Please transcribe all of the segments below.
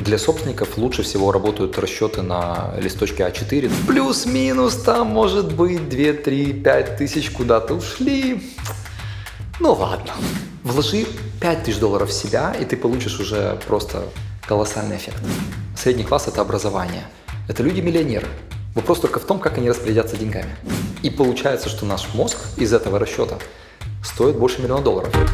Для собственников лучше всего работают расчеты на листочке А4. Плюс-минус, там может быть 2, 3, 5 тысяч куда-то ушли. Ну ладно. Вложи 5 тысяч долларов в себя, и ты получишь уже просто колоссальный эффект. Средний класс – это образование. Это люди-миллионеры. Вопрос только в том, как они распорядятся деньгами. И получается, что наш мозг из этого расчета стоит больше $1 000 000.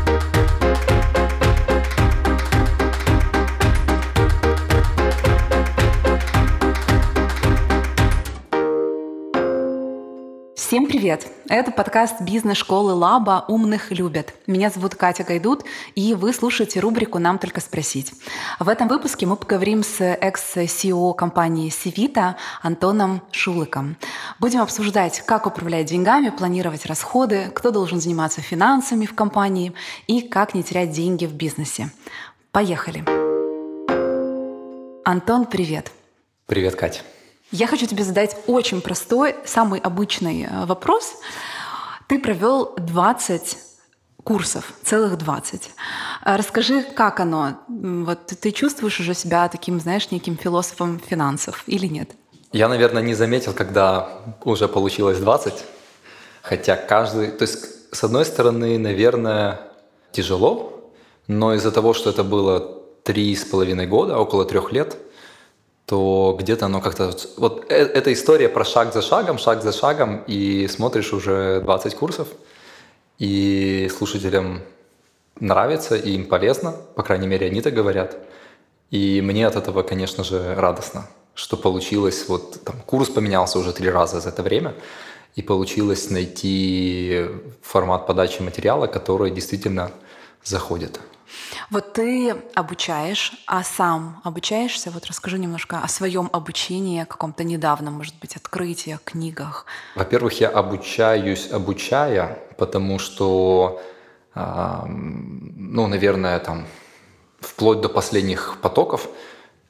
Всем привет! Это подкаст бизнес-школы Лаба «Умных любят». Меня зовут Катя Гайдут, и вы слушаете рубрику «Нам только спросить». В этом выпуске мы поговорим с экс-CEO компании «Сивита» Антоном Шулыком. Будем обсуждать, как управлять деньгами, планировать расходы, кто должен заниматься финансами в компании и как не терять деньги в бизнесе. Поехали! Антон, привет! Привет, Катя! Я хочу тебе задать очень простой, самый обычный вопрос. Ты провел 20 курсов, целых 20. Расскажи, как оно? Вот ты чувствуешь уже себя таким, знаешь, неким философом финансов или нет? Я, наверное, не заметил, когда уже получилось 20. Хотя каждый... То есть, с одной стороны, наверное, тяжело, но из-за того, что это было 3,5 года, около 3 лет, то где-то оно как-то... Вот эта история про шаг за шагом, и смотришь уже 20 курсов, и слушателям нравится, и им полезно, по крайней мере, они так говорят. И мне от этого, конечно же, радостно, что получилось... Вот там курс поменялся уже 3 раза за это время, и получилось найти формат подачи материала, который действительно заходит. Вот ты обучаешь, а сам обучаешься. Вот расскажи немножко о своем обучении, о каком-то недавнем, может быть, открытии, книгах. Во-первых, я обучаюсь, потому что, наверное, там, вплоть до последних потоков,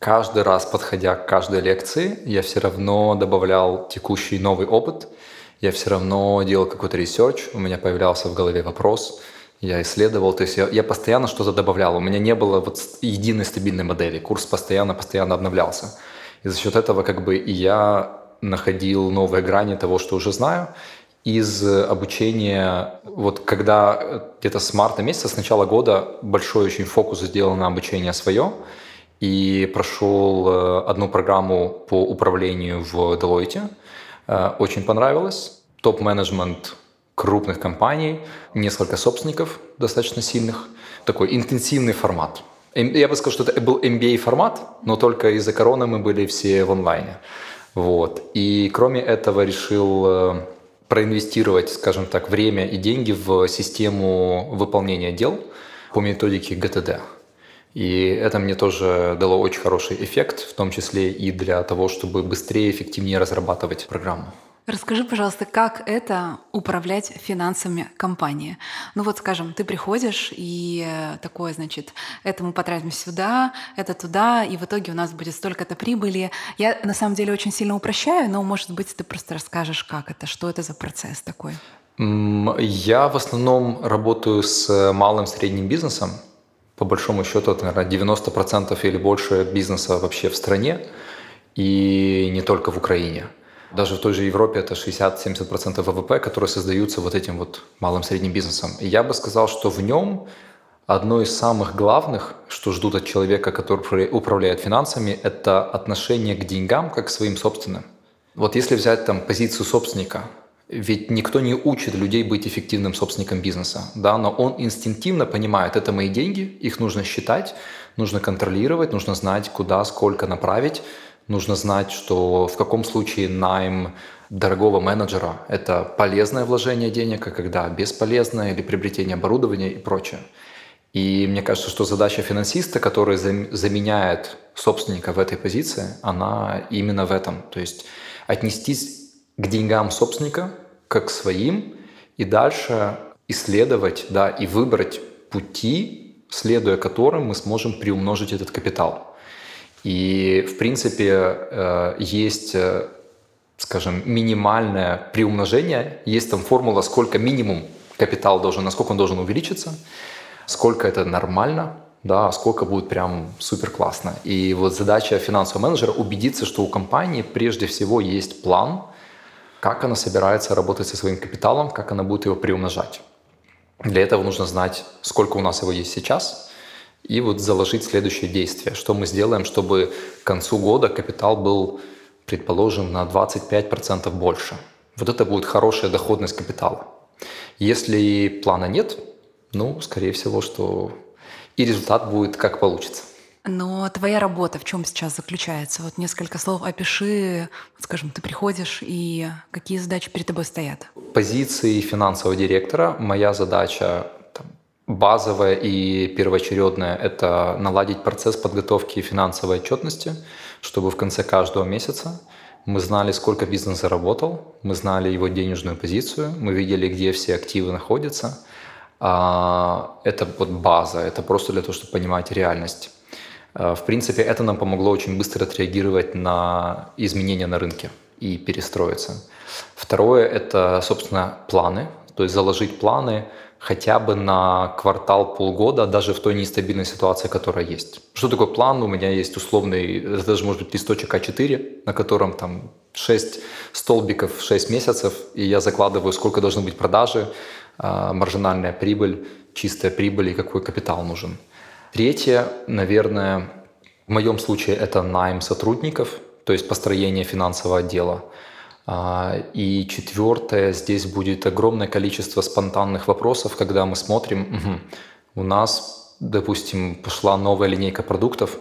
каждый раз, подходя к каждой лекции, я все равно добавлял текущий новый опыт, я все равно делал какой-то ресерч, у меня появлялся в голове вопрос, я исследовал, то есть я постоянно что-то добавлял. У меня не было вот единой стабильной модели. Курс постоянно обновлялся. И за счет этого как бы и я находил новые грани того, что уже знаю. Из обучения, вот когда где-то с марта месяца, с начала года большой очень фокус сделал на обучение свое. И прошел одну программу по управлению в Deloitte. Очень понравилось. Топ-менеджмент крупных компаний, несколько собственников достаточно сильных. Такой интенсивный формат. Я бы сказал, что это был MBA-формат, но только из-за короны мы были все в онлайне. Вот. И кроме этого решил проинвестировать, скажем так, время и деньги в систему выполнения дел по методике GTD. И это мне тоже дало очень хороший эффект, в том числе и для того, чтобы быстрее, эффективнее разрабатывать программу. Расскажи, пожалуйста, как это управлять финансами компании? Ну вот, скажем, ты приходишь и такое, значит, это мы потратим сюда, это туда, и в итоге у нас будет столько-то прибыли. Я, на самом деле, очень сильно упрощаю, но, может быть, ты просто расскажешь, как это, что это за процесс такой? Я в основном работаю с малым и средним бизнесом. По большому счету, это, наверное, 90% или больше бизнеса вообще в стране, и не только в Украине. Даже в той же Европе это 60-70% ВВП, которые создаются вот этим вот малым-средним бизнесом. И я бы сказал, что в нем одно из самых главных, что ждут от человека, который управляет финансами, это отношение к деньгам как к своим собственным. Вот если взять там позицию собственника, ведь никто не учит людей быть эффективным собственником бизнеса, да, но он инстинктивно понимает, это мои деньги, их нужно считать, нужно контролировать, нужно знать, куда, сколько направить. Нужно знать, что в каком случае найм дорогого менеджера – это полезное вложение денег, а когда бесполезное или приобретение оборудования и прочее. И мне кажется, что задача финансиста, который заменяет собственника в этой позиции, она именно в этом. То есть отнестись к деньгам собственника как к своим и дальше исследовать, да, и выбрать пути, следуя которым мы сможем приумножить этот капитал. И, в принципе, есть, скажем, минимальное приумножение, есть там формула, сколько минимум капитал должен, насколько он должен увеличиться, сколько это нормально, да, сколько будет прям супер классно. И вот задача финансового менеджера убедиться, что у компании прежде всего есть план, как она собирается работать со своим капиталом, как она будет его приумножать. Для этого нужно знать, сколько у нас его есть сейчас, и вот заложить следующее действие. Что мы сделаем, чтобы к концу года капитал был, предположим, на 25% больше. Вот это будет хорошая доходность капитала. Если плана нет, ну, скорее всего, что и результат будет как получится. Но твоя работа в чем сейчас заключается? Вот несколько слов опиши, скажем, ты приходишь, и какие задачи перед тобой стоят? Позиции финансового директора моя задача базовая и первоочередная – это наладить процесс подготовки финансовой отчетности, чтобы в конце каждого месяца мы знали, сколько бизнес заработал, мы знали его денежную позицию, мы видели, где все активы находятся. Это вот база, это просто для того, чтобы понимать реальность. В принципе, это нам помогло очень быстро отреагировать на изменения на рынке и перестроиться. Второе – это, собственно, планы, то есть заложить планы хотя бы на квартал, полгода, даже в той нестабильной ситуации, которая есть. Что такое план? У меня есть условный, это даже может быть листочек А4, на котором там 6 столбиков, 6 месяцев, и я закладываю, сколько должны быть продажи, маржинальная прибыль, чистая прибыль и какой капитал нужен. Третье, наверное, в моем случае это найм сотрудников, то есть построение финансового отдела. И четвертое, здесь будет огромное количество спонтанных вопросов, когда мы смотрим, у нас, допустим, пошла новая линейка продуктов,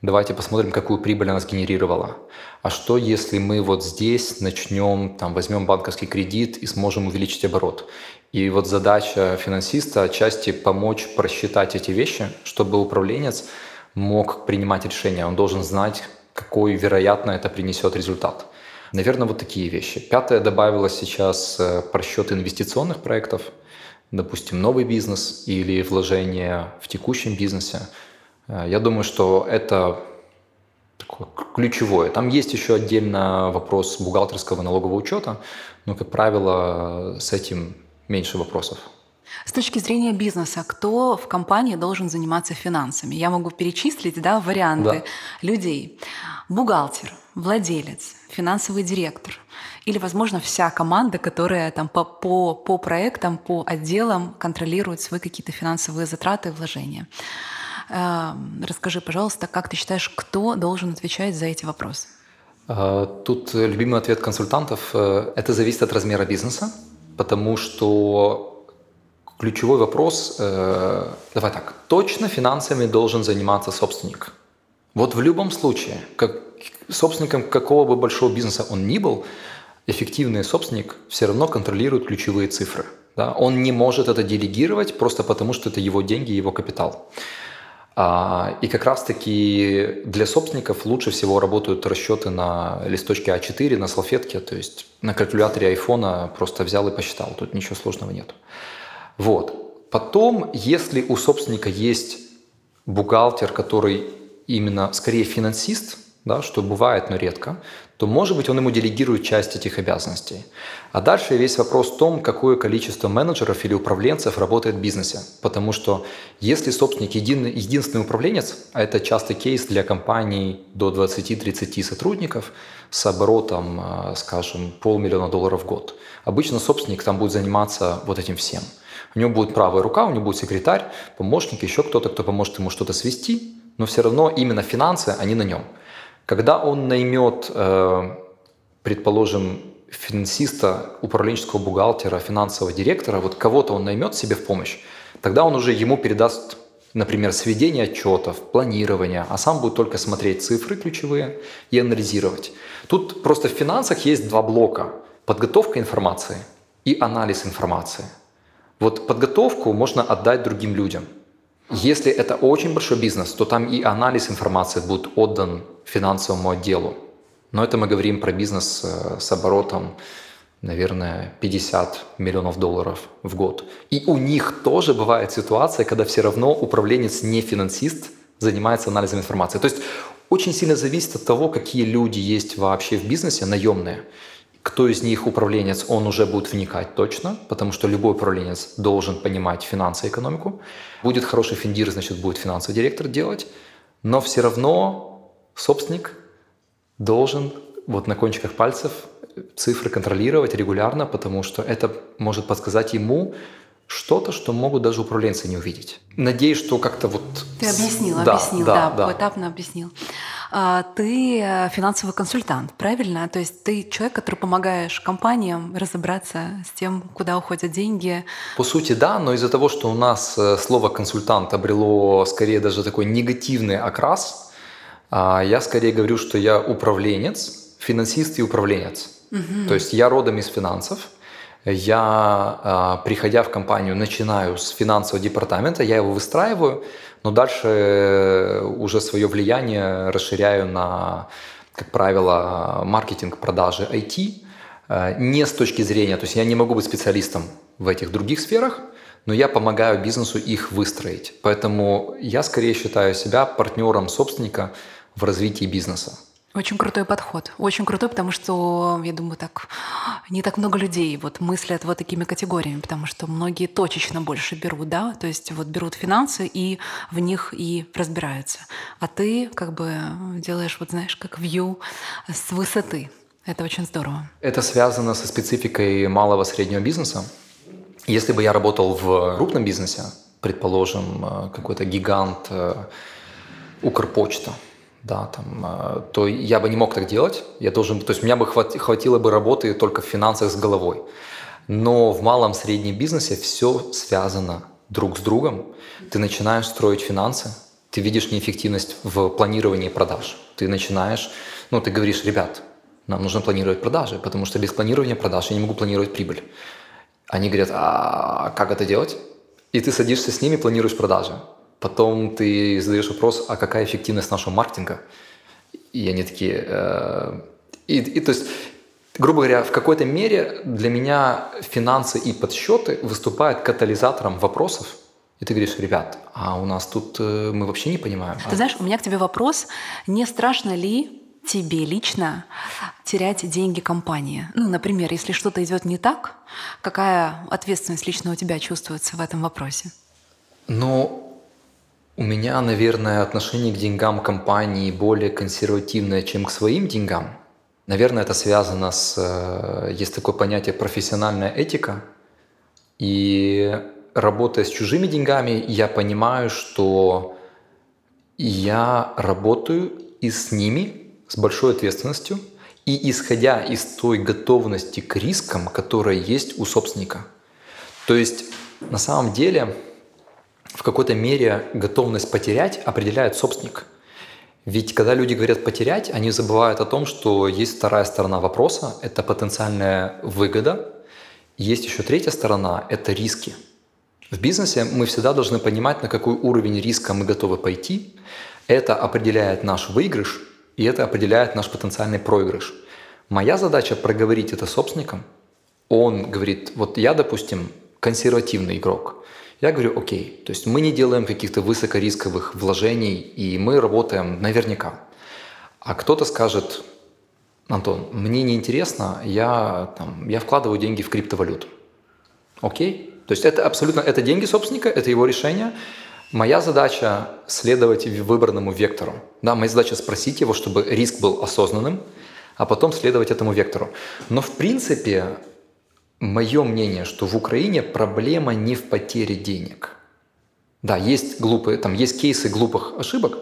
давайте посмотрим, какую прибыль она сгенерировала. А что, если мы вот здесь начнем, там, возьмем банковский кредит и сможем увеличить оборот? И вот задача финансиста отчасти помочь просчитать эти вещи, чтобы управленец мог принимать решения, он должен знать, какой, вероятно, это принесет результат. Наверное, вот такие вещи. Пятое, добавилось сейчас просчет инвестиционных проектов, допустим, новый бизнес или вложение в текущем бизнесе. Я думаю, что это такое ключевое. Там есть еще отдельно вопрос бухгалтерского налогового учета, но, как правило, с этим меньше вопросов. С точки зрения бизнеса, кто в компании должен заниматься финансами? Я могу перечислить, да, варианты людей. Бухгалтер, владелец, финансовый директор или, возможно, вся команда, которая там по проектам, по отделам контролирует свои какие-то финансовые затраты и вложения. Расскажи, пожалуйста, как ты считаешь, кто должен отвечать за эти вопросы? Тут любимый ответ консультантов – это зависит от размера бизнеса, потому что ключевой вопрос, давай так, точно финансами должен заниматься собственник. Вот в любом случае, как собственником какого бы большого бизнеса он ни был, эффективный собственник все равно контролирует ключевые цифры. Да? Он не может это делегировать просто потому, что это его деньги, его капитал. И как раз-таки для собственников лучше всего работают расчеты на листочке А4, на салфетке, то есть на калькуляторе айфона просто взял и посчитал, тут ничего сложного нет. Вот. Потом, если у собственника есть бухгалтер, который именно скорее финансист, да, что бывает, но редко, то, может быть, он ему делегирует часть этих обязанностей. А дальше весь вопрос в том, какое количество менеджеров или управленцев работает в бизнесе. Потому что если собственник единственный управленец, а это частый кейс для компаний до 20-30 сотрудников с оборотом, скажем, $500,000 в год, обычно собственник там будет заниматься вот этим всем. У него будет правая рука, у него будет секретарь, помощник, еще кто-то, кто поможет ему что-то свести, но все равно именно финансы, они на нем. Когда он наймет, предположим, финансиста, управленческого бухгалтера, финансового директора, вот кого-то он наймет себе в помощь, тогда он уже ему передаст, например, сведение отчетов, планирование, а сам будет только смотреть цифры ключевые и анализировать. Тут просто в финансах есть два блока – подготовка информации и анализ информации. Вот подготовку можно отдать другим людям. Если это очень большой бизнес, то там и анализ информации будет отдан финансовому отделу. Но это мы говорим про бизнес с оборотом, наверное, $50 миллионов в год. И у них тоже бывает ситуация, когда все равно управленец, не финансист, занимается анализом информации. То есть очень сильно зависит от того, какие люди есть вообще в бизнесе, наемные. кто из них управленец, он уже будет вникать точно, потому что любой управленец должен понимать финансы и экономику. Будет хороший финдир, значит, будет финансовый директор делать, но все равно собственник должен вот на кончиках пальцев цифры контролировать регулярно, потому что это может подсказать ему что-то, что могут даже управленцы не увидеть. Надеюсь, что как-то вот... Ты объяснил, да, поэтапно объяснил. Ты финансовый консультант, правильно? То есть ты человек, который помогаешь компаниям разобраться с тем, куда уходят деньги. По сути, да, но из-за того, что у нас слово «консультант» обрело скорее даже такой негативный окрас, я скорее говорю, что я управленец, финансист и управленец. Угу. То есть я родом из финансов. Я, приходя в компанию, начинаю с финансового департамента, я его выстраиваю, но дальше уже свое влияние расширяю на, как правило, маркетинг, продажи, IT. Не с точки зрения, то есть я не могу быть специалистом в этих других сферах, но я помогаю бизнесу их выстроить. Поэтому я скорее считаю себя партнером собственника в развитии бизнеса. Очень крутой подход. Очень крутой, потому что, я думаю, так не так много людей вот мыслят вот такими категориями, потому что многие точечно больше берут, да, то есть вот берут финансы и в них и разбираются. А ты как бы делаешь, вот знаешь, как вью с высоты. Это очень здорово. Это связано со спецификой малого-среднего бизнеса. Если бы я работал в крупном бизнесе, предположим, какой-то гигант Укрпочта, да, там, то я бы не мог так делать. Я должен, то есть у меня бы хватило бы работы только в финансах с головой. Но в малом-среднем бизнесе все связано друг с другом. Ты начинаешь строить финансы, ты видишь неэффективность в планировании продаж. Ты начинаешь, ну, ты говоришь, ребят, нам нужно планировать продажи, потому что без планирования продаж я не могу планировать прибыль. Они говорят, а как это делать? И ты садишься с ними, планируешь продажи. Потом ты задаешь вопрос, а какая эффективность нашего маркетинга? И они такие... то есть, грубо говоря, в какой-то мере для меня финансы и подсчеты выступают катализатором вопросов. И ты говоришь, ребят, а у нас тут мы вообще не понимаем. Ты знаешь, у меня к тебе вопрос. Не страшно ли тебе лично терять деньги компании? Ну, например, если что-то идет не так, какая ответственность лично у тебя чувствуется в этом вопросе? Ну... У меня, наверное, отношение к деньгам компании более консервативное, чем к своим деньгам. Наверное, это связано с... Есть такое понятие «профессиональная этика». И работая с чужими деньгами, я понимаю, что я работаю и с ними, с большой ответственностью, и исходя из той готовности к рискам, которая есть у собственника. То есть, на самом деле... В какой-то мере готовность потерять определяет собственник. Ведь когда люди говорят «потерять», они забывают о том, что есть вторая сторона вопроса – это потенциальная выгода. Есть еще третья сторона – это риски. В бизнесе мы всегда должны понимать, на какой уровень риска мы готовы пойти. Это определяет наш выигрыш, и это определяет наш потенциальный проигрыш. Моя задача – проговорить это с собственником. Он говорит «вот я, допустим, консервативный игрок». Я говорю, окей, то есть мы не делаем каких-то высокорисковых вложений, и мы работаем наверняка. А кто-то скажет, Антон, мне неинтересно, я вкладываю деньги в криптовалюту. Окей, то есть это абсолютно, это деньги собственника, это его решение. Моя задача следовать выбранному вектору. Да, моя задача спросить его, чтобы риск был осознанным, а потом следовать этому вектору. Но в принципе... Мое мнение, что в Украине проблема не в потере денег. Да, есть глупые, там есть кейсы глупых ошибок.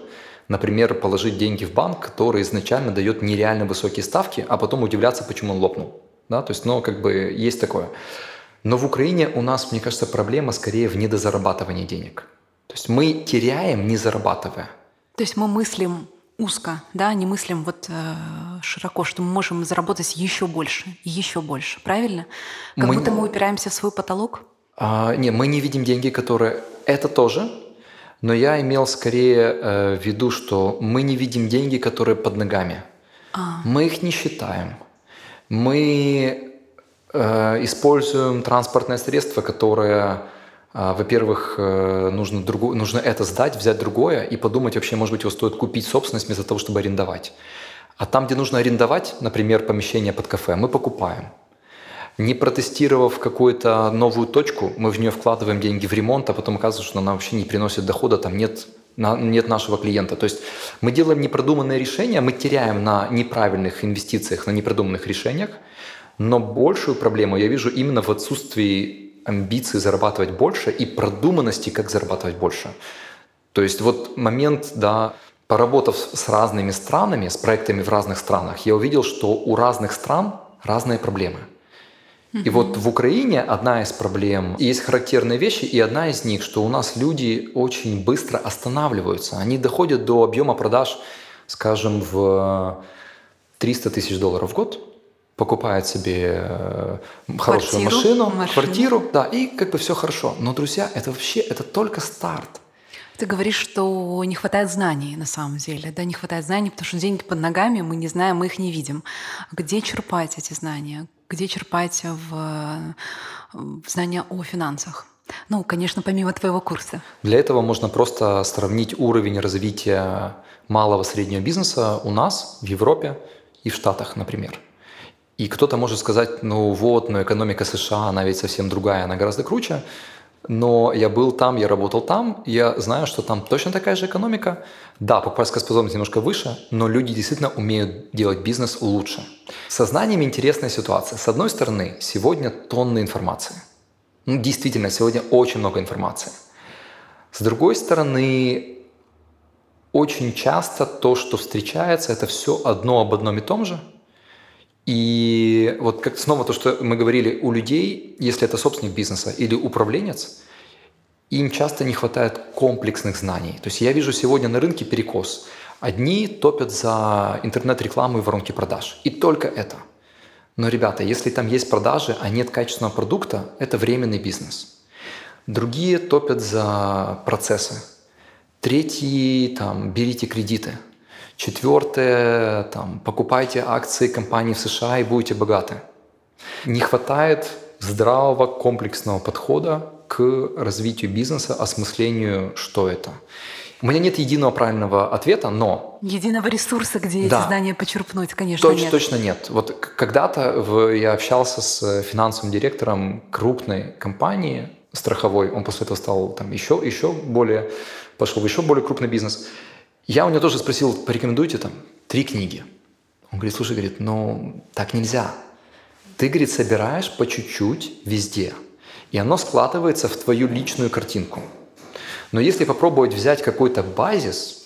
Например, положить деньги в банк, который изначально дает нереально высокие ставки, а потом удивляться, почему он лопнул. Да, то есть, ну, как бы есть такое. Но в Украине у нас, мне кажется, проблема скорее в недозарабатывании денег. То есть мы теряем, не зарабатывая. То есть мы мыслим узко, да, не мыслим вот широко, что мы можем заработать еще больше, правильно? Как будто мы упираемся в свой потолок. Не, мы не видим деньги, которые... Это тоже, но я имел скорее в виду, что мы не видим деньги, которые под ногами. Мы их не считаем. Мы используем транспортное средство, которое... Во-первых, нужно это сдать, взять другое и подумать, вообще, может быть, его стоит купить собственность вместо того, чтобы арендовать. А там, где нужно арендовать, например, помещение под кафе, мы покупаем. Не протестировав какую-то новую точку, мы в нее вкладываем деньги в ремонт, а потом оказывается, что она вообще не приносит дохода, там нет нашего клиента. То есть мы делаем непродуманные решения, мы теряем на неправильных инвестициях, на непродуманных решениях, но большую проблему я вижу именно в отсутствии амбиций зарабатывать больше и продуманности, как зарабатывать больше. То есть вот момент, да, поработав с разными странами, с проектами в разных странах, я увидел, что у разных стран разные проблемы. И вот в Украине одна из проблем, есть характерные вещи, и одна из них, что у нас люди очень быстро останавливаются. Они доходят до объема продаж, скажем, в 300 тысяч долларов в год, покупают себе хорошую машину, квартиру, да, и как бы все хорошо. Но, друзья, это вообще, это только старт. Ты говоришь, что не хватает знаний на самом деле, да, не хватает знаний, потому что деньги под ногами, мы не знаем, мы их не видим. Где черпать эти знания? Где черпать знания о финансах? Ну, конечно, помимо твоего курса. Для этого можно просто сравнить уровень развития малого и среднего бизнеса у нас, в Европе и в Штатах, например. И кто-то может сказать, ну вот, но экономика США, она ведь совсем другая, она гораздо круче. Но я был там, я работал там, я знаю, что там точно такая же экономика. Да, покупательская способность немножко выше, но люди действительно умеют делать бизнес лучше. Со знаниями интересная ситуация. С одной стороны, сегодня тонны информации. Ну, действительно, сегодня очень много информации. С другой стороны, очень часто то, что встречается, это все одно об одном и том же. И вот как снова то, что мы говорили, у людей, если это собственник бизнеса или управленец, им часто не хватает комплексных знаний. То есть я вижу сегодня на рынке перекос. Одни топят за интернет-рекламу и воронки продаж. И только это. Но, ребята, если там есть продажи, а нет качественного продукта, это временный бизнес. Другие топят за процессы. Третьи, там, берите кредиты. Четвертое, там, покупайте акции компаний в США и будете богаты. Не хватает здравого комплексного подхода к развитию бизнеса, осмыслению, что это. У меня нет единого правильного ответа, но... Единого ресурса, где эти знания почерпнуть, конечно, нет. Точно нет. Вот когда-то я общался с финансовым директором крупной компании страховой, он после этого стал там пошел в еще более крупный бизнес. Я у него тоже спросил, порекомендуйте там 3 книги. Он говорит, слушай, говорит, ну так нельзя. Ты, говорит, собираешь по чуть-чуть везде, и оно складывается в твою личную картинку. Но если попробовать взять какой-то базис,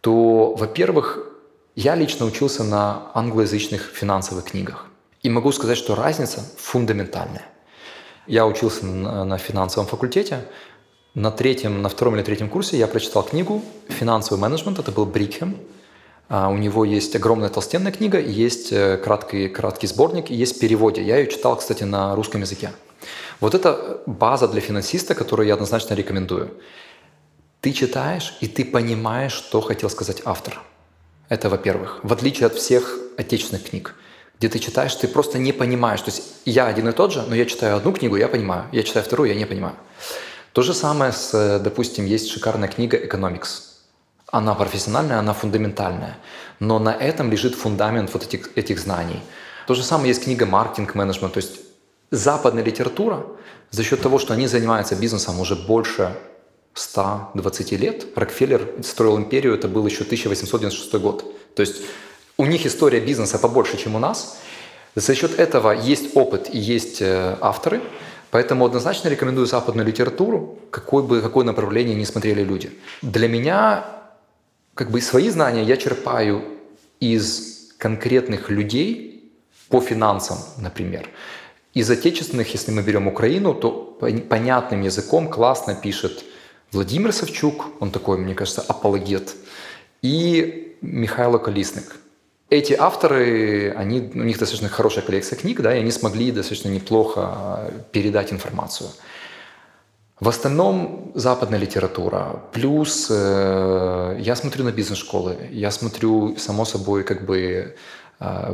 то, во-первых, я лично учился на англоязычных финансовых книгах. И могу сказать, что разница фундаментальная. Я учился на финансовом факультете. На втором или третьем курсе я прочитал книгу «Финансовый менеджмент», это был Брикхэм. У него есть огромная толстенная книга, есть краткий сборник, есть в переводе. Я ее читал, кстати, на русском языке. Вот это база для финансиста, которую я однозначно рекомендую. Ты читаешь, и ты понимаешь, что хотел сказать автор. Это, во-первых, в отличие от всех отечественных книг, где ты читаешь, ты просто не понимаешь. То есть я один и тот же, но я читаю одну книгу, я понимаю, я читаю вторую, я не понимаю. То же самое с, допустим, есть шикарная книга «Economics». Она профессиональная, она фундаментальная, но на этом лежит фундамент вот этих знаний. То же самое есть книга «Маркетинг-менеджмент». То есть западная литература за счет того, что они занимаются бизнесом уже больше 120 лет. Рокфеллер строил империю, это был еще 1896 год. То есть у них история бизнеса побольше, чем у нас. За счет этого есть опыт и есть авторы. Поэтому однозначно рекомендую западную литературу, какое направление ни смотрели люди. Для меня, как бы, свои знания я черпаю из конкретных людей по финансам, например. Из отечественных, если мы берем Украину, то понятным языком классно пишет Владимир Савчук, он такой, мне кажется, апологет, и Михаил Калисник. Эти авторы, у них достаточно хорошая коллекция книг, да, и они смогли достаточно неплохо передать информацию. В основном западная литература. Плюс я смотрю на бизнес-школы. Я смотрю, само собой, как бы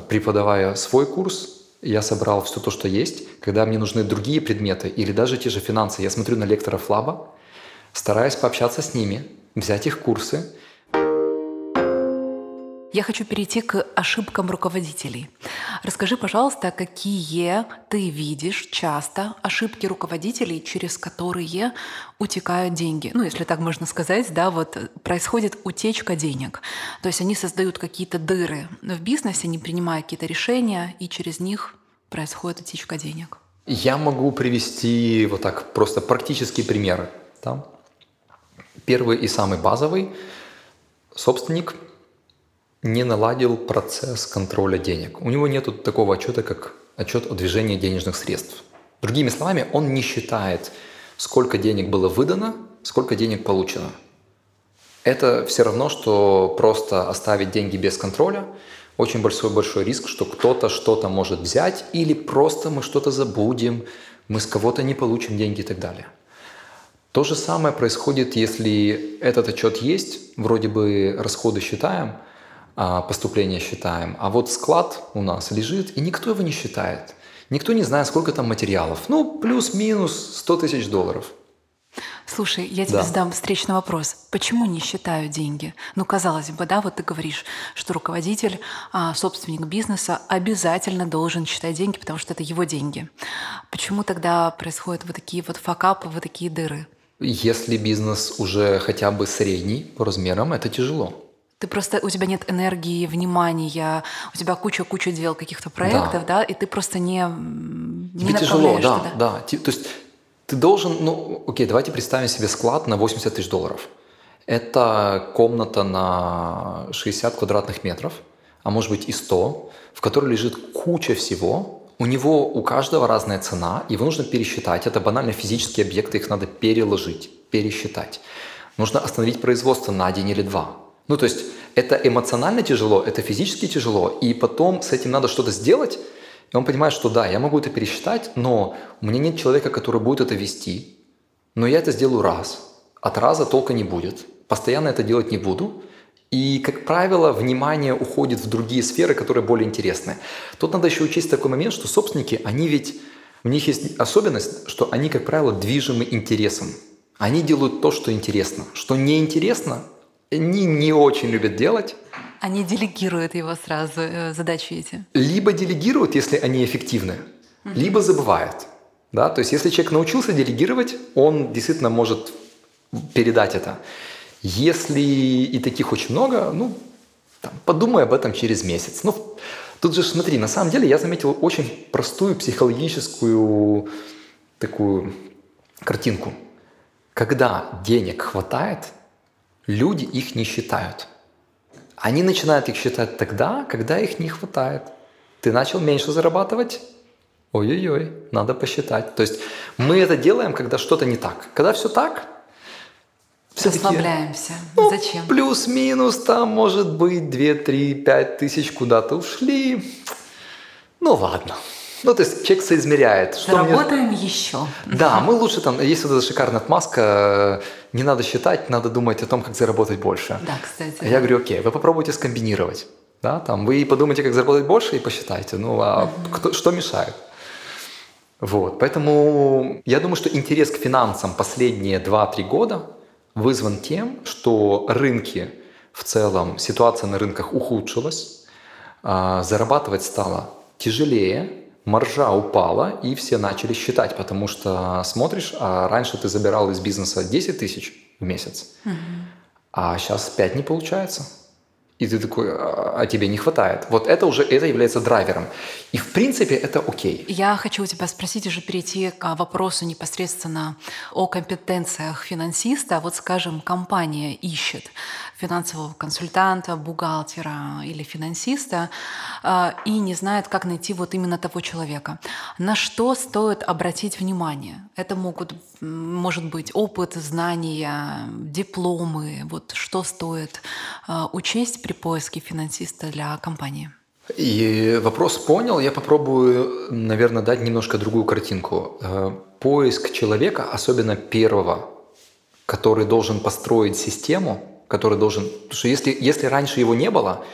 преподавая свой курс, я собрал все то, что есть. Когда мне нужны другие предметы или даже те же финансы, я смотрю на лекторов Лаба, стараюсь пообщаться с ними, взять их курсы. Я хочу перейти к ошибкам руководителей. Расскажи, пожалуйста, какие ты видишь часто ошибки руководителей, через которые утекают деньги? Ну, если так можно сказать, да, вот происходит утечка денег. То есть они создают какие-то дыры в бизнесе, не принимая какие-то решения, и через них происходит утечка денег. Я могу привести вот так просто практические примеры. Да? Первый и самый базовый. Собственник не наладил процесс контроля денег. У него нет такого отчета, как отчет о движении денежных средств. Другими словами, он не считает, сколько денег было выдано, сколько денег получено. Это все равно, что просто оставить деньги без контроля. Очень большой риск, что кто-то что-то может взять, или просто мы что-то забудем, мы с кого-то не получим деньги и так далее. То же самое происходит, если этот отчет есть, вроде бы расходы считаем, поступления считаем, а вот склад у нас лежит, и никто его не считает. Никто не знает, сколько там материалов. Ну, плюс-минус $100 тысяч. Слушай, я тебе задам встречный вопрос. Почему не считаю деньги? Ну, казалось бы, да, вот ты говоришь, что руководитель, собственник бизнеса обязательно должен считать деньги, потому что это его деньги. Почему тогда происходят вот такие вот факапы, вот такие дыры? Если бизнес уже хотя бы средний по размерам, это тяжело. Ты просто, у тебя нет энергии, внимания, у тебя куча дел, каких-то проектов, да, и ты просто не направляешь туда. Да. То есть ты должен, давайте представим себе склад на $80 тысяч. Это комната на 60 квадратных метров, а может быть и 100, в которой лежит куча всего. У него у каждого разная цена, его нужно пересчитать. Это банально физические объекты, их надо переложить, пересчитать. Нужно остановить производство на день или два. Ну, то есть это эмоционально тяжело, это физически тяжело, и потом с этим надо что-то сделать, и он понимает, что да, я могу это пересчитать, но у меня нет человека, который будет это вести, но я это сделаю раз, от раза толка не будет, постоянно это делать не буду, и, как правило, внимание уходит в другие сферы, которые более интересны. Тут надо еще учесть такой момент, что собственники, они ведь, у них есть особенность, что они, как правило, движимы интересом, они делают то, что интересно, что неинтересно, они не очень любят делать. Они делегируют его сразу, задачи эти. Либо делегируют, если они эффективны, либо забывают. Да? То есть если человек научился делегировать, он действительно может передать это. Если и таких очень много, подумай об этом через месяц. Тут же смотри, на самом деле я заметил очень простую психологическую такую картинку. Когда денег хватает, люди их не считают. Они начинают их считать тогда, когда их не хватает. Ты начал меньше зарабатывать? Ой-ой-ой, надо посчитать. То есть мы это делаем, когда что-то не так. Когда все так, все расслабляемся. Зачем? Плюс-минус, там может быть 2, 3, 5 тысяч куда-то ушли. Ладно. То есть человек соизмеряет. Работаем еще. Да, мы лучше там, есть вот эта шикарная отмазка, не надо считать, надо думать о том, как заработать больше. Да, кстати. Я говорю, окей, вы попробуйте скомбинировать. Да, там, вы подумайте, как заработать больше и посчитайте. Что мешает? Поэтому я думаю, что интерес к финансам последние 2-3 года вызван тем, что рынки в целом, ситуация на рынках ухудшилась, зарабатывать стало тяжелее, маржа упала, и все начали считать, потому что смотришь, а раньше ты забирал из бизнеса 10 тысяч в месяц, а сейчас 5 не получается. И ты такой, а тебе не хватает. Это является драйвером. И в принципе это окей. Я хочу у тебя спросить, уже перейти к вопросу непосредственно о компетенциях финансиста. Скажем, компания ищет финансового консультанта, бухгалтера или финансиста и не знает, как найти именно того человека. На что стоит обратить внимание? Это может быть опыт, знания, дипломы. Что стоит учесть при поиске финансиста для компании? И вопрос понял. Я попробую, наверное, дать немножко другую картинку. Поиск человека, особенно первого, который должен построить систему, потому что если раньше его не было,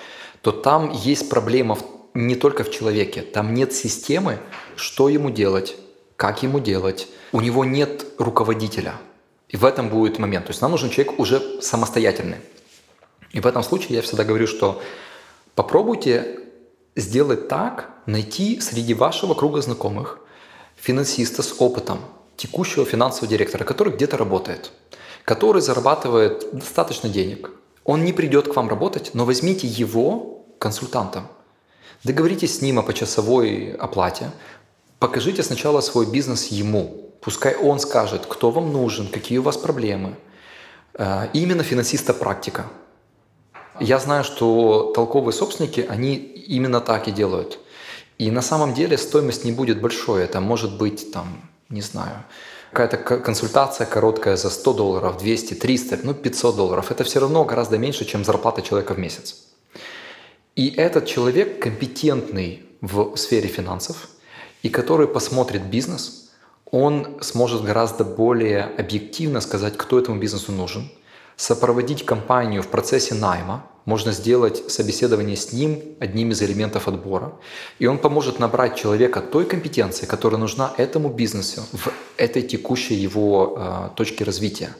то там есть проблема не только в человеке. Там нет системы, что ему делать, как ему делать. У него нет руководителя. И в этом будет момент. То есть нам нужен человек уже самостоятельный. И в этом случае я всегда говорю, что Попробуйте сделать так, найти среди вашего круга знакомых финансиста с опытом, текущего финансового директора, который где-то работает, который зарабатывает достаточно денег. Он не придет к вам работать, но возьмите его консультантом. Договоритесь с ним о почасовой оплате, покажите сначала свой бизнес ему, пускай он скажет, кто вам нужен, какие у вас проблемы. Именно финансиста-практика. Я знаю, что толковые собственники, они именно так и делают. И на самом деле стоимость не будет большой. Это может быть, там, не знаю, какая-то консультация короткая за $100, 200, 300, ну, $500. Это все равно гораздо меньше, чем зарплата человека в месяц. И этот человек компетентный в сфере финансов, и который посмотрит бизнес, он сможет гораздо более объективно сказать, кто этому бизнесу нужен, сопроводить компанию в процессе найма, можно сделать собеседование с ним одним из элементов отбора, и он поможет набрать человека той компетенции, которая нужна этому бизнесу в этой текущей его точке развития.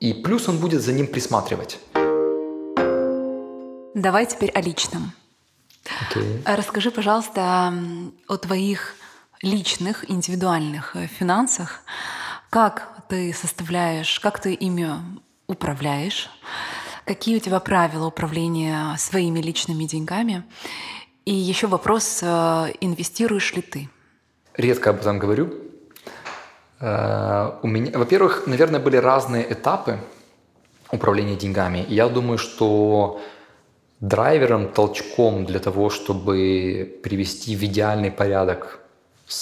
И плюс он будет за ним присматривать. Давай теперь о личном. Okay. Расскажи, пожалуйста, о твоих личных, индивидуальных финансах. Как ты составляешь, как ты ими управляешь? Какие у тебя правила управления своими личными деньгами? И еще вопрос, инвестируешь ли ты? Редко об этом говорю. Во-первых, наверное, были разные этапы управления деньгами. Я думаю, что драйвером, толчком для того, чтобы привести в идеальный порядок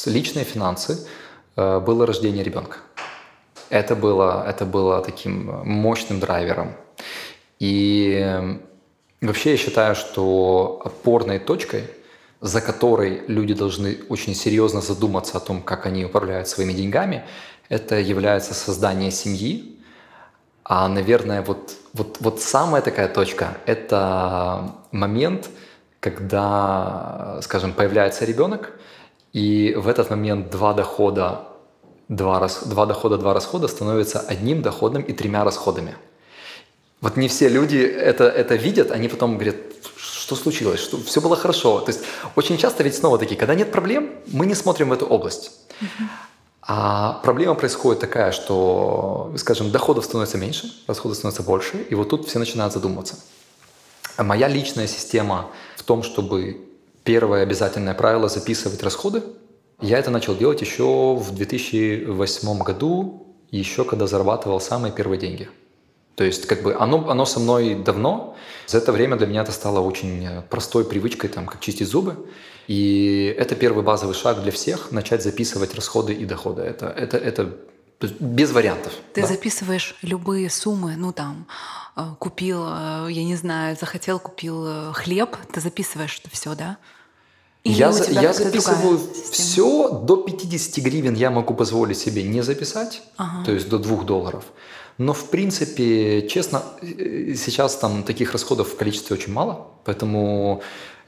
личные финансы, было рождение ребенка. Это было таким мощным драйвером. И вообще я считаю, что опорной точкой, за которой люди должны очень серьезно задуматься о том, как они управляют своими деньгами, это является создание семьи. А, наверное, вот самая такая точка – это момент, когда, скажем, появляется ребенок, и в этот момент два дохода, два расхода становятся одним доходом и тремя расходами. Вот не все люди это видят, они потом говорят, что случилось, что все было хорошо. То есть очень часто ведь снова такие, когда нет проблем, мы не смотрим в эту область. А проблема происходит такая, что, скажем, доходов становится меньше, расходов становится больше, и вот тут все начинают задумываться. Моя личная система в том, чтобы первое обязательное правило записывать расходы, я это начал делать еще в 2008 году, еще когда зарабатывал самые первые деньги. То есть как бы оно со мной давно. За это время для меня это стало очень простой привычкой, там, как чистить зубы. И это первый базовый шаг для всех – начать записывать расходы и доходы. Это без вариантов. Ты записываешь любые суммы, ну там, купил, я не знаю, захотел, купил хлеб, ты записываешь это все, да? Или я записываю все, до 50 гривен я могу позволить себе не записать, ага. То есть до $2. Но, в принципе, честно, сейчас там таких расходов в количестве очень мало, поэтому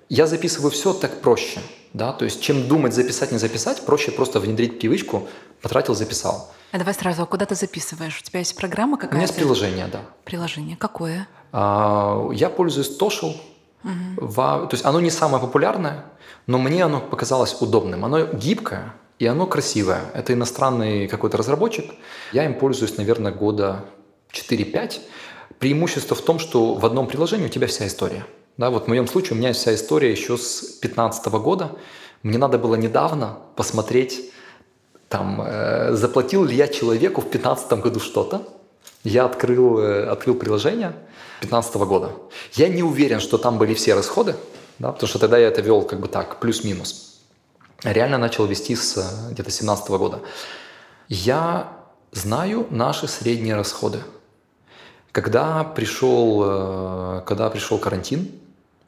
я записываю все так проще. Да? То есть, чем думать, записать, не записать, проще просто внедрить привычку, потратил, записал. А давай сразу, а куда ты записываешь? У тебя есть программа какая-то? У меня есть приложение, да. Приложение какое? Я пользуюсь Toshl. Угу. То есть, оно не самое популярное, но мне оно показалось удобным. Оно гибкое. И оно красивое. Это иностранный какой-то разработчик. Я им пользуюсь, наверное, года 4-5. Преимущество в том, что в одном приложении у тебя вся история. Да, вот в моем случае у меня есть вся история еще с 2015 года. Мне надо было недавно посмотреть, там, заплатил ли я человеку в 2015 году что-то. Я открыл приложение 2015 года. Я не уверен, что там были все расходы, да, потому что тогда я это вел как бы так, плюс-минус. Реально начал вести с где-то 2017 года. Я знаю наши средние расходы. Когда пришел карантин,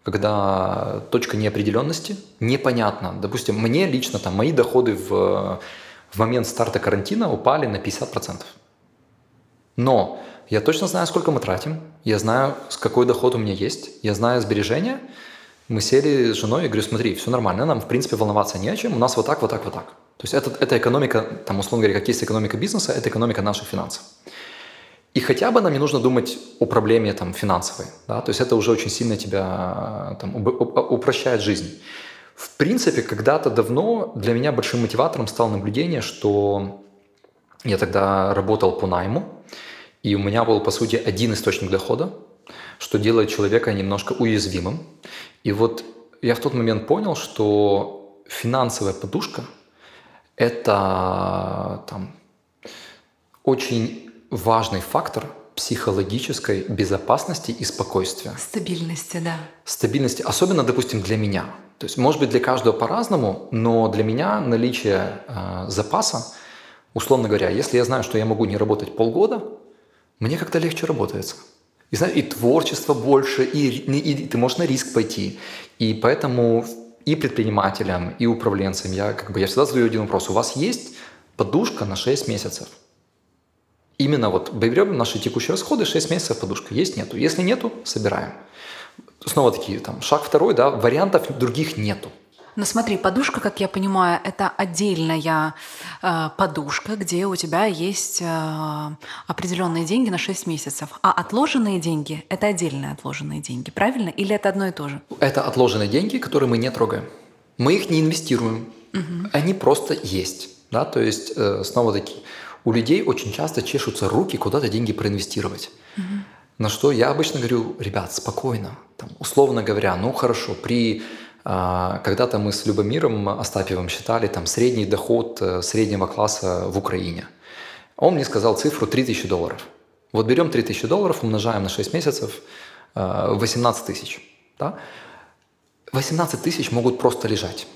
когда точка неопределенности, непонятно. Допустим, мне лично там мои доходы в момент старта карантина упали на 50%. Но я точно знаю, сколько мы тратим, я знаю, какой доход у меня есть, я знаю сбережения. Мы сели с женой и говорю, смотри, все нормально, нам, в принципе, волноваться не о чем, у нас вот так, вот так, вот так. То есть это экономика, там, условно говоря, как есть экономика бизнеса, это экономика наших финансов. И хотя бы нам не нужно думать о проблеме там, финансовой. Да? То есть это уже очень сильно тебя там, упрощает жизнь. В принципе, когда-то давно для меня большим мотиватором стало наблюдение, что я тогда работал по найму, и у меня был, по сути, один источник дохода, что делает человека немножко уязвимым. И вот я в тот момент понял, что финансовая подушка – это там, очень важный фактор психологической безопасности и спокойствия. Стабильности, да. Стабильности, особенно, допустим, для меня. То есть, может быть, для каждого по-разному, но для меня наличие запаса, условно говоря, если я знаю, что я могу не работать полгода, мне как-то легче работается. И, знаешь, и творчество больше, и ты можешь на риск пойти. И поэтому и предпринимателям, и управленцам я всегда задаю один вопрос. У вас есть подушка на 6 месяцев? Именно вот берем наши текущие расходы, 6 месяцев подушка. Есть, нету? Если нету, собираем. Снова такие, там, шаг второй, да, вариантов других нету. Но смотри, подушка, как я понимаю, это отдельная подушка, где у тебя есть определенные деньги на 6 месяцев. А отложенные деньги – это отдельные отложенные деньги, правильно? Или это одно и то же? Это отложенные деньги, которые мы не трогаем. Мы их не инвестируем. Угу. Они просто есть. Да? То есть, снова такие, у людей очень часто чешутся руки куда-то деньги проинвестировать. Угу. На что я обычно говорю, ребят, спокойно. Там, условно говоря, ну хорошо, когда-то мы с Любомиром Остапьевым считали там, средний доход среднего класса в Украине. Он мне сказал цифру $3000. Вот берем $3000, умножаем на 6 месяцев, 18 тысяч. Да? 18 тысяч могут просто лежать.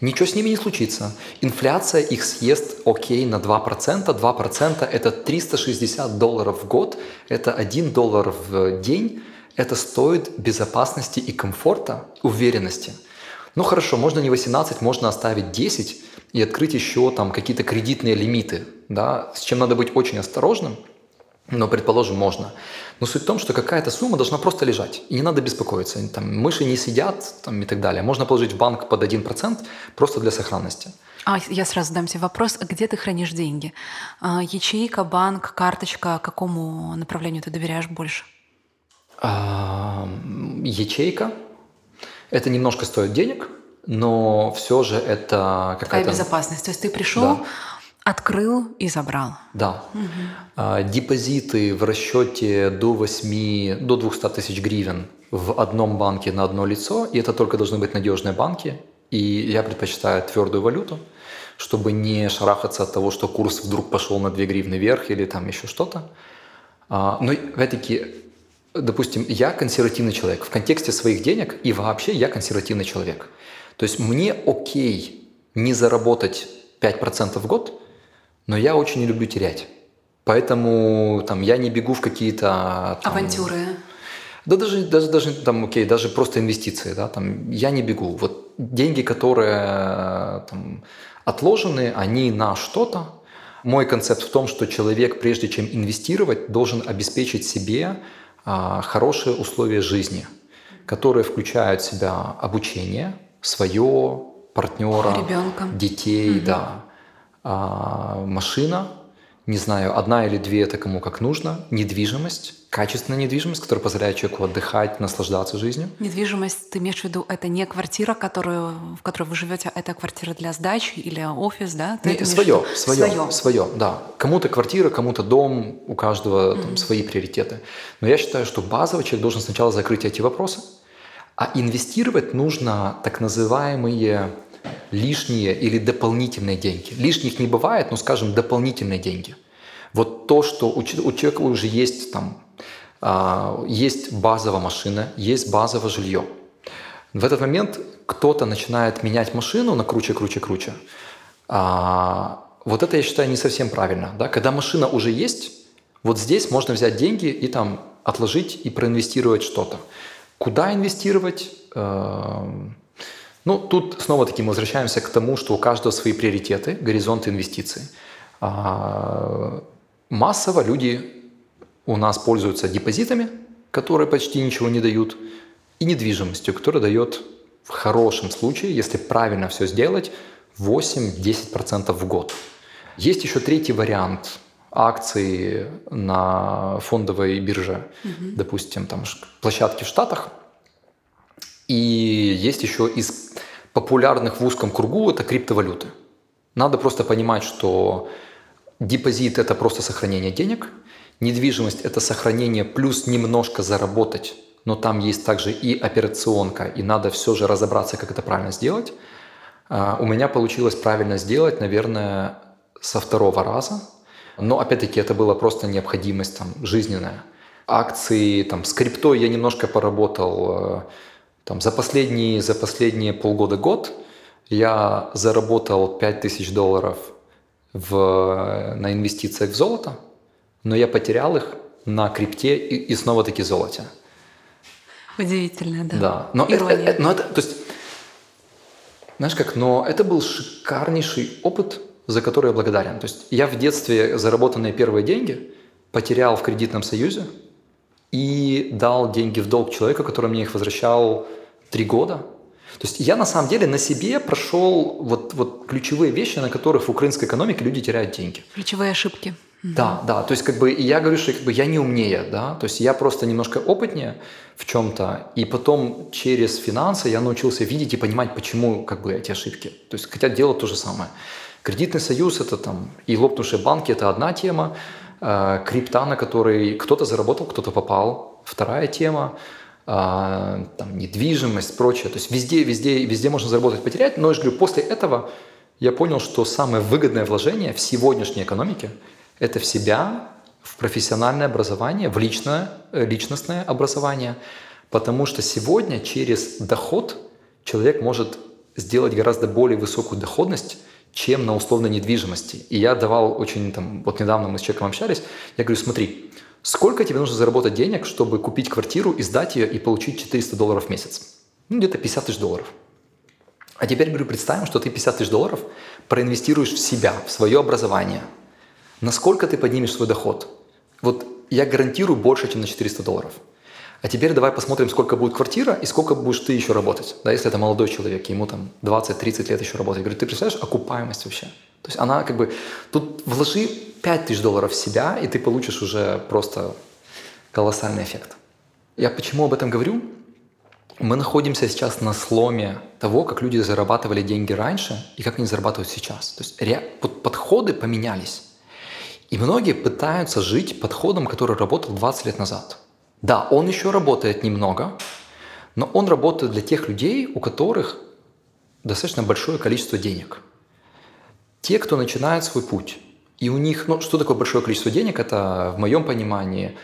Ничего с ними не случится. Инфляция их съест, окей, на 2%. 2% это $360 в год, это $1 в день. Это стоит безопасности и комфорта, уверенности. Ну хорошо, можно не 18, можно оставить 10 и открыть еще там какие-то кредитные лимиты, да, с чем надо быть очень осторожным, но, предположим, можно. Но суть в том, что какая-то сумма должна просто лежать, и не надо беспокоиться. Там, мыши не сидят там, и так далее. Можно положить в банк под 1% просто для сохранности. А я сразу задам себе вопрос, где ты хранишь деньги? Ячейка, банк, карточка, какому направлению ты доверяешь больше? Ячейка. Это немножко стоит денег, но все же это какая-то... Твоя безопасность. То есть ты пришел, да, открыл и забрал. Да. Угу. Депозиты в расчете до 200 тысяч гривен в одном банке на одно лицо, и это только должны быть надежные банки. И я предпочитаю твердую валюту, чтобы не шарахаться от того, что курс вдруг пошел на 2 гривны вверх или там еще что-то. Но опять-таки... Допустим, я консервативный человек. В контексте своих денег и вообще я консервативный человек. То есть мне окей не заработать 5% в год, но я очень не люблю терять. Поэтому там, я не бегу в какие-то... Там, авантюры. Да даже там, окей, даже просто инвестиции. Да, там, я не бегу. Вот деньги, которые там, отложены, они на что-то. Мой концепт в том, что человек, прежде чем инвестировать, должен обеспечить себе... хорошие условия жизни, которые включают в себя обучение, свое, партнера, ребенка, детей, угу, да, машина, не знаю, 1 или 2 это кому как нужно, недвижимость, качественная недвижимость, которая позволяет человеку отдыхать, наслаждаться жизнью. Недвижимость, ты имеешь в виду, это не квартира, в которой вы живете, а это квартира для сдачи или офис, да? Ты не, свое, да. Кому-то квартира, кому-то дом, у каждого там, свои приоритеты. Но я считаю, что базово человек должен сначала закрыть эти вопросы, а инвестировать нужно так называемые лишние или дополнительные деньги. Лишних не бывает, но, скажем, дополнительные деньги. Вот то, что у человека уже есть там... Есть базовая машина, есть базовое жилье. В этот момент кто-то начинает менять машину на круче. Вот это, я считаю, не совсем правильно. Да? Когда машина уже есть, вот здесь можно взять деньги и там отложить и проинвестировать что-то. Куда инвестировать? Ну, тут снова-таки мы возвращаемся к тому, что у каждого свои приоритеты, горизонты инвестиций. Массово люди... У нас пользуются депозитами, которые почти ничего не дают, и недвижимостью, которая дает в хорошем случае, если правильно все сделать, 8-10% в год. Есть еще третий вариант акции на фондовой бирже, угу. допустим, там площадки в Штатах. И есть еще из популярных в узком кругу это криптовалюты. Надо просто понимать, что депозит – это просто сохранение денег, недвижимость – это сохранение плюс немножко заработать, но там есть также и операционка, и надо все же разобраться, как это правильно сделать. У меня получилось правильно сделать, наверное, со второго раза. Но, опять-таки, это была просто необходимость там, жизненная. Акции, там, с криптой я немножко поработал. Там, за последние полгода-год я заработал $5000 на инвестициях в золото, но я потерял их на крипте и снова-таки золоте. Удивительно, да. Да. Но это, то есть, знаешь как, но это был шикарнейший опыт, за который я благодарен. То есть я в детстве заработанные первые деньги потерял в кредитном союзе и дал деньги в долг человеку, который мне их возвращал 3 года. То есть я на самом деле на себе прошел вот ключевые вещи, на которых в украинской экономике люди теряют деньги. Ключевые ошибки. Да, да. То есть как бы я говорю, что как бы я не умнее, да. То есть я просто немножко опытнее в чем-то, и потом через финансы я научился видеть и понимать, почему как бы эти ошибки. То есть хотят делать то же самое. Кредитный союз – это там и лопнувшие банки – это одна тема, крипта, на которой кто-то заработал, кто-то попал – вторая тема, там, недвижимость, прочее. То есть везде можно заработать, потерять. Но я же говорю, после этого я понял, что самое выгодное вложение в сегодняшней экономике – это в себя, в профессиональное образование, в личностное образование. Потому что сегодня через доход человек может сделать гораздо более высокую доходность, чем на условной недвижимости. И я давал очень, там, вот недавно мы с человеком общались, я говорю, смотри, сколько тебе нужно заработать денег, чтобы купить квартиру, сдать ее и получить $400 в месяц? Ну, где-то $50 тысяч. А теперь, говорю, представим, что ты $50 тысяч проинвестируешь в себя, в свое образование. Насколько ты поднимешь свой доход? Вот я гарантирую больше, чем на $400. А теперь давай посмотрим, сколько будет квартира и сколько будешь ты еще работать. Да, если это молодой человек, ему там 20-30 лет еще работать. Говорит, ты представляешь окупаемость вообще? То есть она как бы... Тут вложи $5000 в себя, и ты получишь уже просто колоссальный эффект. Я почему об этом говорю? Мы находимся сейчас на сломе того, как люди зарабатывали деньги раньше и как они зарабатывают сейчас. То есть подходы поменялись. И многие пытаются жить подходом, который работал 20 лет назад. Да, он еще работает немного, но он работает для тех людей, у которых достаточно большое количество денег. Те, кто начинает свой путь, и у них, ну, что такое большое количество денег? Это, в моем понимании,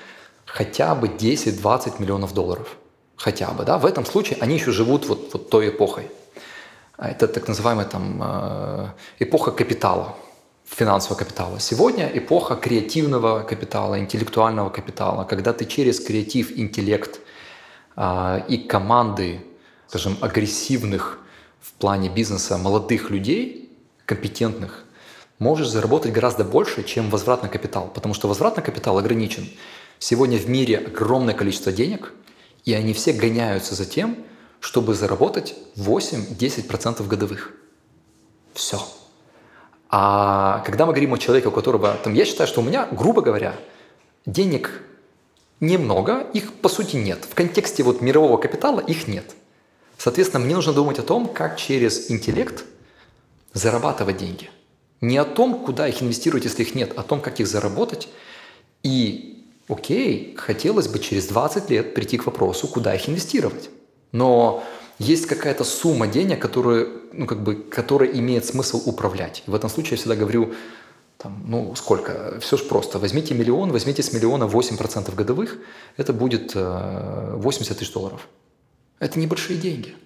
хотя бы 10-20 миллионов долларов. Хотя бы, да? В этом случае они еще живут вот той эпохой. Это так называемая там эпоха капитала. Финансового капитала. Сегодня эпоха креативного капитала, интеллектуального капитала, когда ты через креатив, интеллект и команды, скажем, агрессивных в плане бизнеса молодых людей, компетентных, можешь заработать гораздо больше, чем возвратный капитал, потому что возвратный капитал ограничен. Сегодня в мире огромное количество денег, и они все гоняются за тем, чтобы заработать 8-10% годовых. Все. А когда мы говорим о человеке, у которого, там, я считаю, что у меня, грубо говоря, денег немного, их по сути нет. В контексте вот мирового капитала их нет. Соответственно, мне нужно думать о том, как через интеллект зарабатывать деньги. Не о том, куда их инвестировать, если их нет, а о том, как их заработать. И, окей, хотелось бы через 20 лет прийти к вопросу, куда их инвестировать. Но... Есть какая-то сумма денег, которой имеет смысл управлять. В этом случае я всегда говорю, там, ну сколько, все же просто. Возьмите миллион, возьмите с миллиона 8% годовых, это будет $80 тысяч. Это небольшие деньги.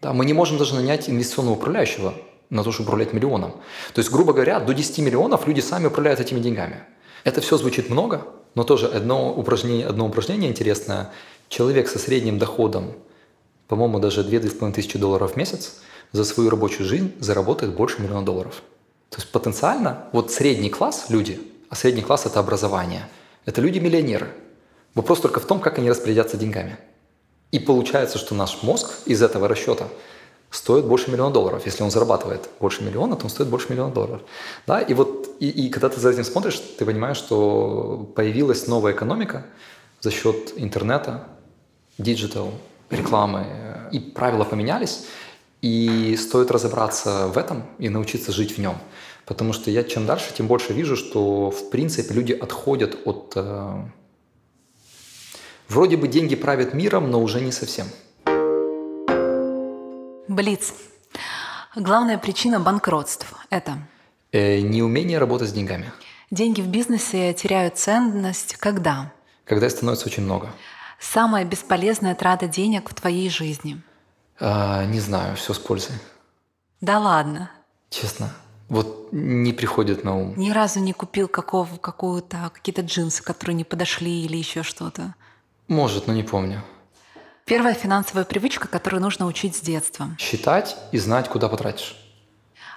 Да, мы не можем даже нанять инвестиционного управляющего на то, чтобы управлять миллионом. То есть, грубо говоря, до 10 миллионов люди сами управляют этими деньгами. Это все звучит много, но тоже одно упражнение интересное. Человек со средним доходом, по-моему, даже $2500 в месяц, за свою рабочую жизнь заработает больше $1 миллиона. То есть потенциально вот средний класс люди, а средний класс – это образование, это люди-миллионеры. Вопрос только в том, как они распорядятся деньгами. И получается, что наш мозг из этого расчета стоит больше $1 000 000. Если он зарабатывает больше миллиона, то он стоит больше $1 000 000. Да? И вот и когда ты за этим смотришь, ты понимаешь, что появилась новая экономика за счет интернета, диджитал, рекламы. И правила поменялись, и стоит разобраться в этом и научиться жить в нем. Потому что я чем дальше, тем больше вижу, что в принципе люди отходят от... Вроде бы деньги правят миром, но уже не совсем. Блиц. Главная причина банкротств – это? Неумение работать с деньгами. Деньги в бизнесе теряют ценность когда? Когда их становится очень много. Самая бесполезная трата денег в твоей жизни? Не знаю, все с пользой. Да ладно? Честно, вот не приходит на ум. Ни разу не купил какие-то джинсы, которые не подошли или еще что-то? Может, но не помню. Первая финансовая привычка, которую нужно учить с детства. Считать и знать, куда потратишь.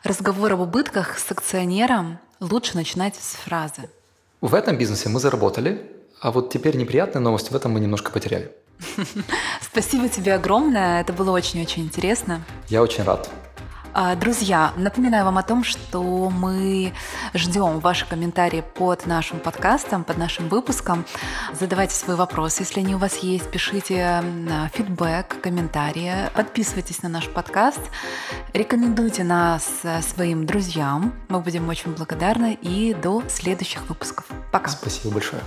Разговор об убытках с акционером лучше начинать с фразы. В этом бизнесе мы заработали, а вот теперь неприятная новость, в этом мы немножко потеряли. Спасибо тебе огромное, это было очень-очень интересно. Я очень рад. Друзья, напоминаю вам о том, что мы ждем ваши комментарии под нашим подкастом, под нашим выпуском. Задавайте свои вопросы, если они у вас есть, пишите фидбэк, комментарии, подписывайтесь на наш подкаст, рекомендуйте нас своим друзьям, мы будем очень благодарны, и до следующих выпусков. Пока. Спасибо большое.